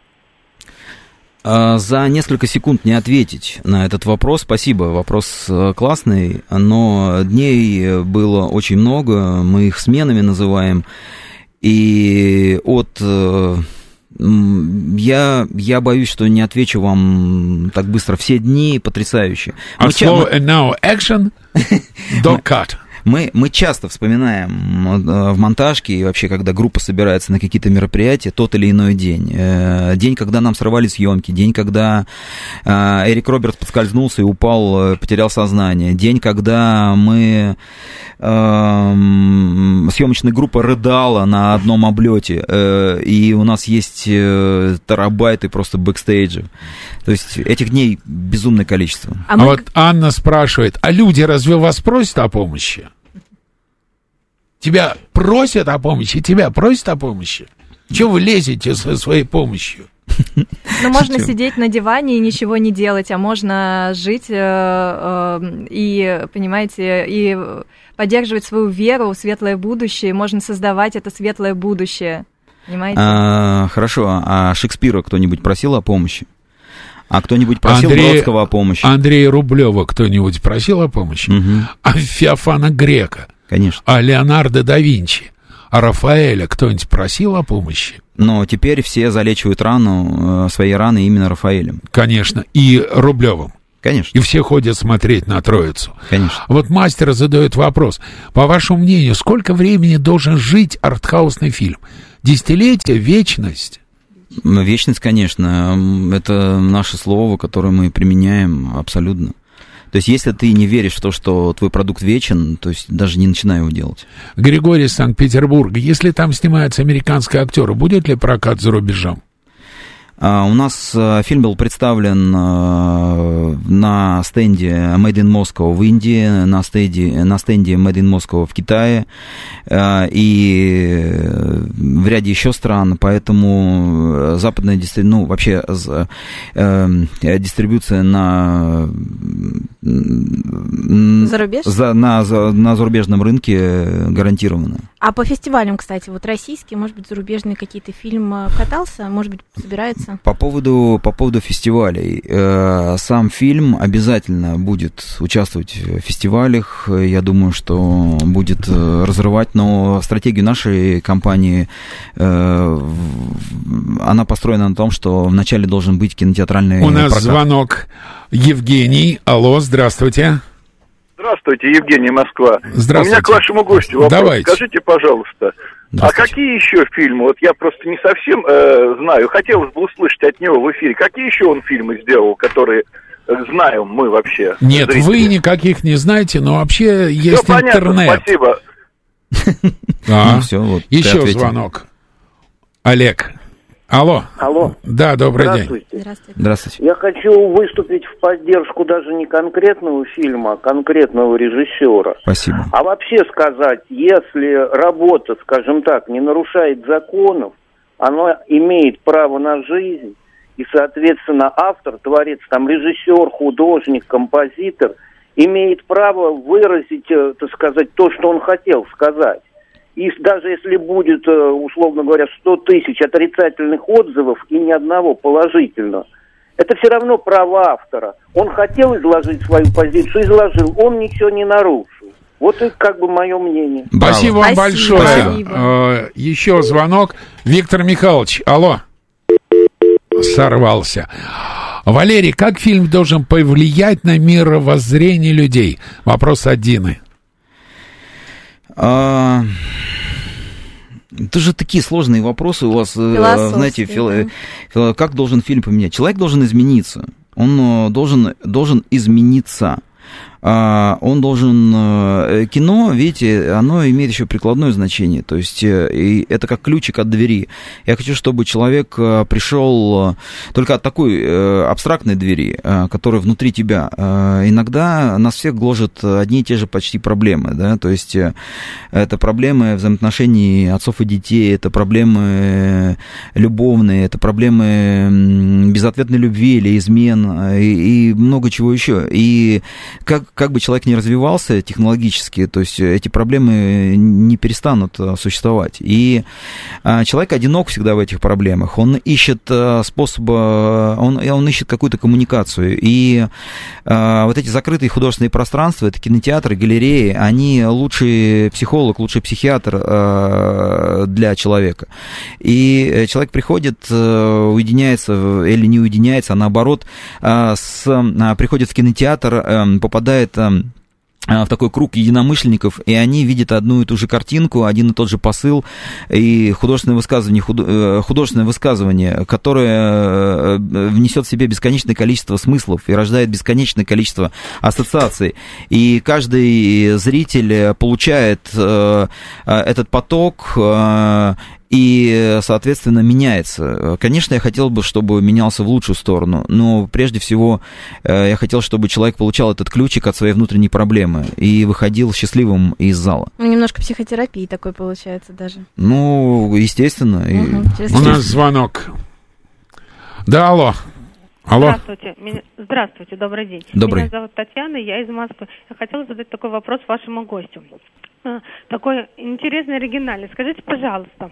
За несколько секунд не ответить на этот вопрос. Спасибо, вопрос классный, но дней было очень много, мы их сменами называем. И от... Я, я боюсь, что не отвечу вам так быстро. Все дни потрясающие. От слова мы... «now action» до «cut». Мы, мы часто вспоминаем в монтажке и вообще, когда группа собирается на какие-то мероприятия, тот или иной день. День, когда нам сорвали съемки, день, когда Эрик Робертс подскользнулся и упал, потерял сознание, день, когда мы... съемочная группа рыдала на одном облете, и у нас есть терабайты просто бэкстейджа. То есть этих дней безумное количество. А, а мы... вот Анна спрашивает: а люди разве вас просят о помощи? Тебя просят о помощи? Тебя просят о помощи? Чего вы лезете со своей помощью? Ну, можно сидеть на диване и ничего не делать, а можно жить и, понимаете, и поддерживать свою веру в светлое будущее, можно создавать это светлое будущее, понимаете? Хорошо, а Шекспира кто-нибудь просил о помощи? А кто-нибудь просил Андрей, Бродского о помощи? Андрея Рублева кто-нибудь просил о помощи? Угу. А Феофана Грека? Конечно. А Леонардо да Винчи? А Рафаэля кто-нибудь просил о помощи? Но теперь все залечивают рану, свои раны именно Рафаэлем. Конечно, и Рублевым. Конечно. И все ходят смотреть на Троицу. Конечно. Вот мастер задает вопрос. По вашему мнению, сколько времени должен жить артхаусный фильм? Десятилетие, вечность? Ну, вечность, конечно. Это наше слово, которое мы применяем абсолютно. То есть, если ты не веришь в то, что твой продукт вечен, то есть даже не начинай его делать. Григорий из Санкт-Петербурга. Если там снимаются американские актеры, будет ли прокат за рубежом? Uh, у нас uh, фильм был представлен uh, на стенде Made in Moscow в Индии, на стенде, на стенде Made in Moscow в Китае uh, и в ряде еще стран, поэтому западная дистри... ну, вообще, uh, uh, дистрибьюция на... Зарубеж? За, на, за, на зарубежном рынке гарантирована. А по фестивалям, кстати, вот российские, может быть, зарубежные какие-то фильмы катался, может быть, собирается? По поводу, по поводу фестивалей. Сам фильм обязательно будет участвовать в фестивалях. Я думаю, что будет разрывать. Но стратегия нашей компании, она построена на том, что вначале должен быть кинотеатральный прокат. У нас звонок. Евгений, алло, здравствуйте. Здравствуйте, Евгений, Москва. Здравствуйте. У меня к вашему гостю вопрос. Давайте. Скажите, пожалуйста, а какие еще фильмы, вот я просто не совсем э, знаю, хотелось бы услышать от него в эфире, какие еще он фильмы сделал, которые знаем мы вообще? Нет, зрители? Вы никаких не знаете, но вообще есть все интернет. Понятно, спасибо. А, ну, все, вот, еще звонок. Олег. Алло. Алло. Да, добрый Здравствуйте. день. Здравствуйте. Здравствуйте. Я хочу выступить в поддержку даже не конкретного фильма, а конкретного режиссера. Спасибо. А вообще сказать, если работа, скажем так, не нарушает законов, она имеет право на жизнь, и, соответственно, автор, творец, там, режиссер, художник, композитор имеет право выразить, так сказать, то, что он хотел сказать. И даже если будет, условно говоря, сто тысяч отрицательных отзывов и ни одного положительного, это все равно право автора. Он хотел изложить свою позицию, изложил, он ничего не нарушил. Вот и как бы мое мнение. Спасибо вам большое. Спасибо. Еще звонок. Виктор Михайлович, алло. Сорвался. Валерий, как фильм должен повлиять на мировоззрение людей? Вопрос от Дины. А... Это же такие сложные вопросы у вас, знаете, фил... да. Как должен фильм поменять? Человек должен измениться, он должен, должен измениться. Он должен... Кино, видите, оно имеет еще прикладное значение, то есть и это как ключик от двери. Я хочу, чтобы человек пришел только от такой абстрактной двери, которая внутри тебя. Иногда нас всех гложат одни и те же почти проблемы, да, то есть это проблемы взаимоотношений отцов и детей, это проблемы любовные, это проблемы безответной любви или измен и, и много чего еще. И как Как бы человек ни развивался технологически, то есть эти проблемы не перестанут существовать. И человек одинок всегда в этих проблемах. Он ищет способа, он, он ищет какую-то коммуникацию. И вот эти закрытые художественные пространства, это кинотеатры, галереи, они лучший психолог, лучший психиатр для человека. И человек приходит, уединяется или не уединяется, а наоборот, с, приходит в кинотеатр, попадает в такой круг единомышленников, и они видят одну и ту же картинку, один и тот же посыл, и художественное высказывание, худо, художественное высказывание, которое внесет в себе бесконечное количество смыслов и рождает бесконечное количество ассоциаций. И каждый зритель получает э, этот поток, э, и, соответственно, меняется. Конечно, я хотел бы, чтобы менялся в лучшую сторону, но прежде всего я хотел, чтобы человек получал этот ключик от своей внутренней проблемы и выходил счастливым из зала. Ну, немножко психотерапии такой получается даже. Ну, естественно. Угу, и... через... У нас звонок. Да, алло. Алло. Здравствуйте. Меня... Здравствуйте, добрый день. Добрый. Меня зовут Татьяна, я из Москвы. Я хотела задать такой вопрос вашему гостю. Такой интересный, оригинальный. Скажите, пожалуйста,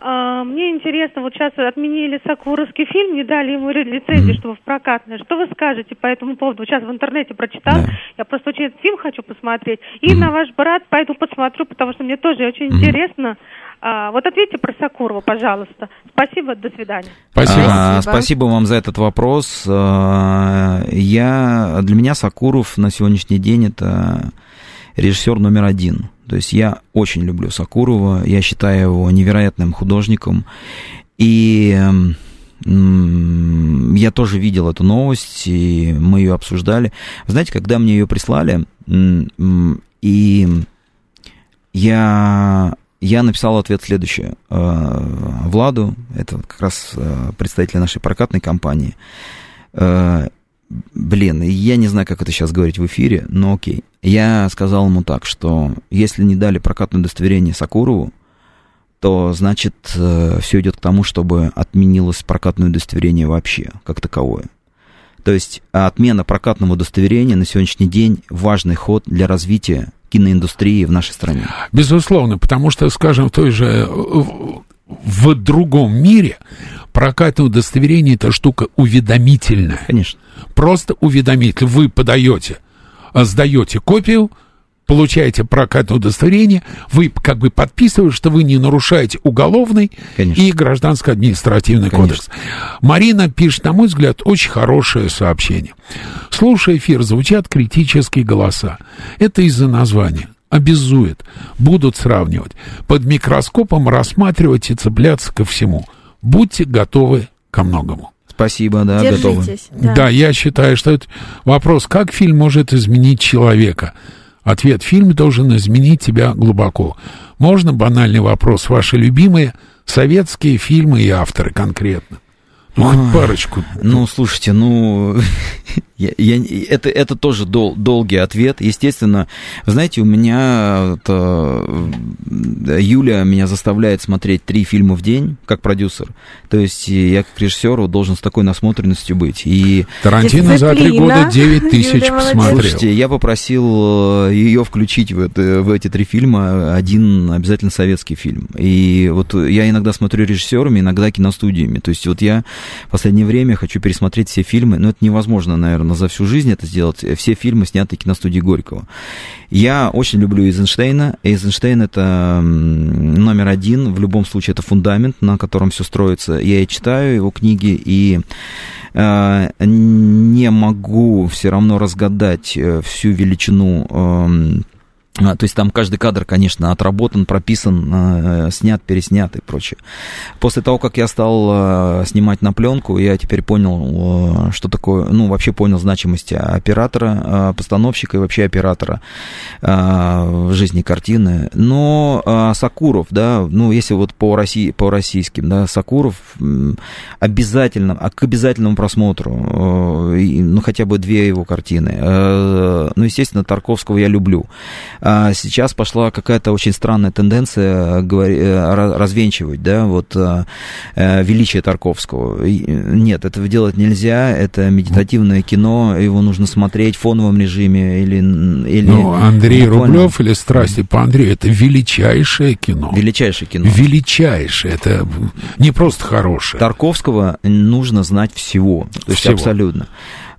Мне интересно, вот сейчас отменили сокуровский фильм, не дали ему лицензии, mm-hmm. чтобы в прокатное. Что вы скажете по этому поводу? Сейчас в интернете прочитал, yeah. я просто очень этот фильм хочу посмотреть. И mm-hmm. на ваш брат пойду посмотрю, потому что мне тоже очень mm-hmm. интересно. А, вот ответьте про Сокурова, пожалуйста. Спасибо, до свидания. Спасибо, а, спасибо вам за этот вопрос. Я, для меня Сокуров на сегодняшний день это режиссер номер один. То есть я очень люблю Сокурова, я считаю его невероятным художником. И я тоже видел эту новость, и мы ее обсуждали. Знаете, когда мне ее прислали, и я, я написал ответ следующее. Владу, это как раз представитель нашей прокатной компании, блин, я не знаю, как это сейчас говорить в эфире, но окей. Я сказал ему так, что если не дали прокатное удостоверение Сокурову, то, значит, все идет к тому, чтобы отменилось прокатное удостоверение вообще, как таковое. То есть отмена прокатного удостоверения на сегодняшний день важный ход для развития киноиндустрии в нашей стране. Безусловно, потому что, скажем, в той же... В другом мире прокатное удостоверение – это штука уведомительная. Конечно. Просто уведомительная. Вы подаете, сдаете копию, получаете прокатное удостоверение, вы как бы подписываете, что вы не нарушаете уголовный Конечно. И гражданско-административный Конечно. Кодекс. Марина пишет, на мой взгляд, очень хорошее сообщение. Слушая эфир, звучат критические голоса. Это из-за названия. Обязует, будут сравнивать, под микроскопом рассматривать и цепляться ко всему. Будьте готовы ко многому. Спасибо, да, Держитесь, готовы. Да. да, я считаю, что это вопрос, как фильм может изменить человека. Ответ: фильм должен изменить тебя глубоко. Можно банальный вопрос, ваши любимые советские фильмы и авторы конкретно? Ну, хоть парочку. Ну, слушайте, ну, я, я, это, это тоже дол, долгий ответ. Естественно, знаете, у меня это, Юля меня заставляет смотреть три фильма в день, как продюсер. То есть я, как режиссер, должен с такой насмотренностью быть. И... Тарантино Дисциплина. За три года девять тысяч посмотрел. Слушайте, я попросил ее включить в, это, в эти три фильма один обязательно советский фильм. И вот я иногда смотрю режиссерами, иногда киностудиями. То есть вот я... В последнее время хочу пересмотреть все фильмы, но это невозможно, наверное, за всю жизнь это сделать. Все фильмы, снятые киностудией Горького. Я очень люблю Эйзенштейна. Эйзенштейн — это номер один, в любом случае это фундамент, на котором все строится. Я и читаю его книги, и э, не могу все равно разгадать всю величину... Э, То есть там каждый кадр, конечно, отработан, прописан, снят, переснят и прочее. После того, как я стал снимать на пленку, я теперь понял, что такое, ну, вообще понял значимость оператора, постановщика и вообще оператора в жизни картины. Но Сокуров, да, ну, если вот по России, по российским, да, Сокуров обязательно, к обязательному просмотру, ну, хотя бы две его картины. Ну, естественно, Тарковского я люблю. Сейчас пошла какая-то очень странная тенденция развенчивать, да, вот величие Тарковского. Нет, этого делать нельзя, это медитативное кино, его нужно смотреть в фоновом режиме или... или ну, Андрей Рублев или «Страсти по Андрею» — это величайшее кино. Величайшее кино. Величайшее, это не просто хорошее. Тарковского нужно знать всего, то есть всего. Абсолютно.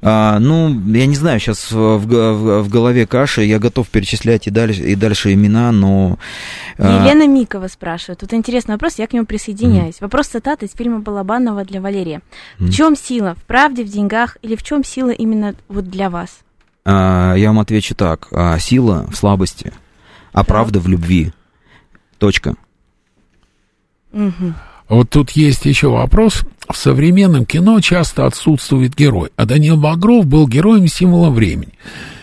А, ну, я не знаю, сейчас в, в, в голове каша, я готов перечислять и дальше, и дальше имена, но... Елена Микова спрашивает. Тут интересный вопрос, я к нему присоединяюсь. Mm-hmm. Вопрос цитаты из фильма Балабанова для Валерия. Mm-hmm. В чем сила? В правде, в деньгах? Или в чем сила именно вот для вас? А, я вам отвечу так. А, сила в слабости, а yeah. правда в любви. Точка. Mm-hmm. Вот тут есть еще вопрос. В современном кино часто отсутствует герой, а Данил Багров был героем символа времени.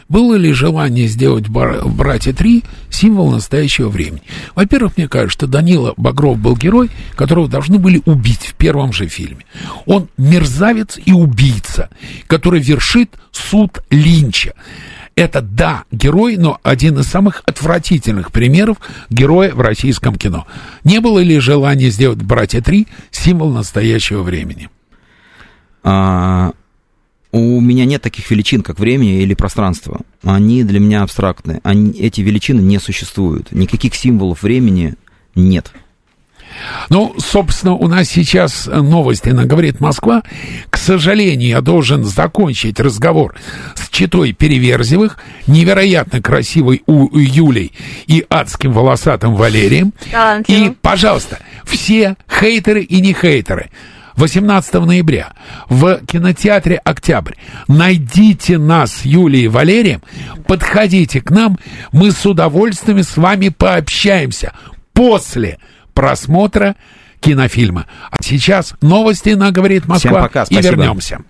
Было ли желание сделать в «Брате три» символ настоящего времени? Во-первых, мне кажется, что Данила Багров был герой, которого должны были убить в первом же фильме. Он мерзавец и убийца, который вершит суд Линча. Это, да, герой, но один из самых отвратительных примеров героя в российском кино. Не было ли желания сделать «Братья три» символ настоящего времени? А, у меня нет таких величин, как время или пространство. Они для меня абстрактны. Они, эти величины не существуют. Никаких символов времени нет. Ну, собственно, у нас сейчас новости на «Говорит Москва». К сожалению, я должен закончить разговор с четой Переверзевых, невероятно красивой у- у Юлей и адским волосатым Валерием. И, пожалуйста, все хейтеры и не хейтеры, восемнадцатого ноября в кинотеатре «Октябрь». Найдите нас, Юлия и Валерия, подходите к нам, мы с удовольствием с вами пообщаемся после просмотра кинофильма. А сейчас новости на «Говорит Москва». Всем пока, и вернемся.